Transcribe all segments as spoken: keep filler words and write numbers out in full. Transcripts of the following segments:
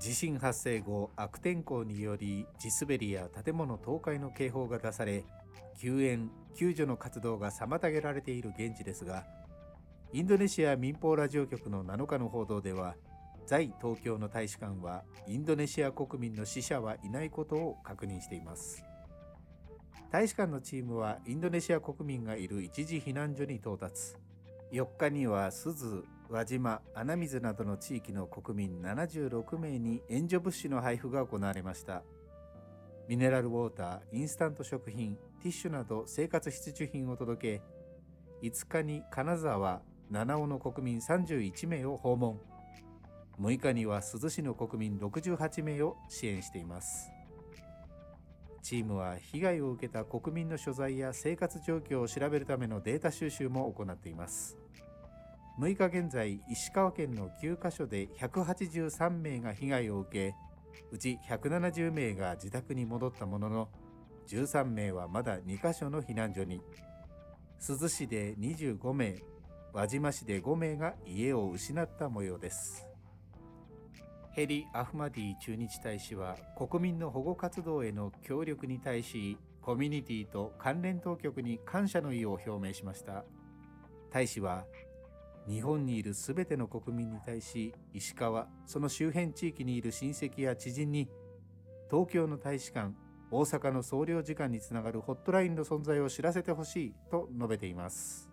地震発生後、悪天候により地滑りや建物倒壊の警報が出され、救援・救助の活動が妨げられている現地ですが、インドネシア民放ラジオ局のなのかの報道では、在東京の大使館はインドネシア国民の死者はいないことを確認しています。大使館のチームはインドネシア国民がいる一時避難所に到達、よっかには珠洲、輪島、穴水などの地域の国民ななじゅうろくめいに援助物資の配布が行われました。ミネラルウォーター、インスタント食品、ティッシュなど生活必需品を届け、いつかに金沢、七尾の国民さんじゅういちめいを訪問、むいかには珠洲市の国民ろくじゅうはちめいを支援しています。チームは被害を受けた国民の所在や生活状況を調べるためのデータ収集も行っています。むいか現在、石川県のきゅうかしょでひゃくはちじゅうさんめいが被害を受け、うちひゃくななじゅうめいが自宅に戻ったものの、じゅうさんめいはまだにかしょの避難所に。珠洲市でにじゅうごめい、輪島市でごめいが家を失った模様です。ヘリ・アフマディ駐日大使は、国民の保護活動への協力に対し、コミュニティと関連当局に感謝の意を表明しました。大使は、日本にいるすべての国民に対し、石川、その周辺地域にいる親戚や知人に、東京の大使館、大阪の総領事館につながるホットラインの存在を知らせてほしいと述べています。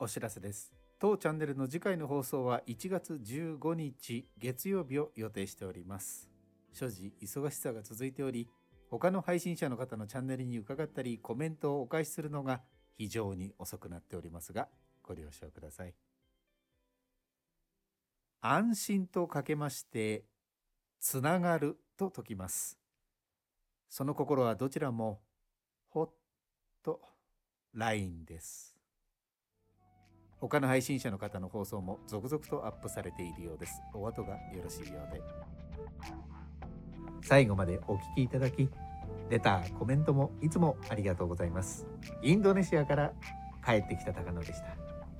お知らせです。当チャンネルの次回の放送はいちがつじゅうごにち月曜日を予定しております。諸事忙しさが続いており、他の配信者の方のチャンネルに伺ったりコメントをお返しするのが非常に遅くなっておりますが、ご了承ください。安心とかけまして、つながると解きます。その心はどちらもほっとラインです。他の配信者の方の放送も続々とアップされているようです。お後がよろしいようで。最後までお聞きいただき、レター、コメントもいつもありがとうございます。インドネシアから帰ってきた高野でした。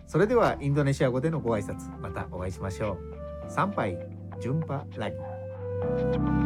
それではインドネシア語でのご挨拶、またお会いしましょう。サンパイ、ジュンパラギ。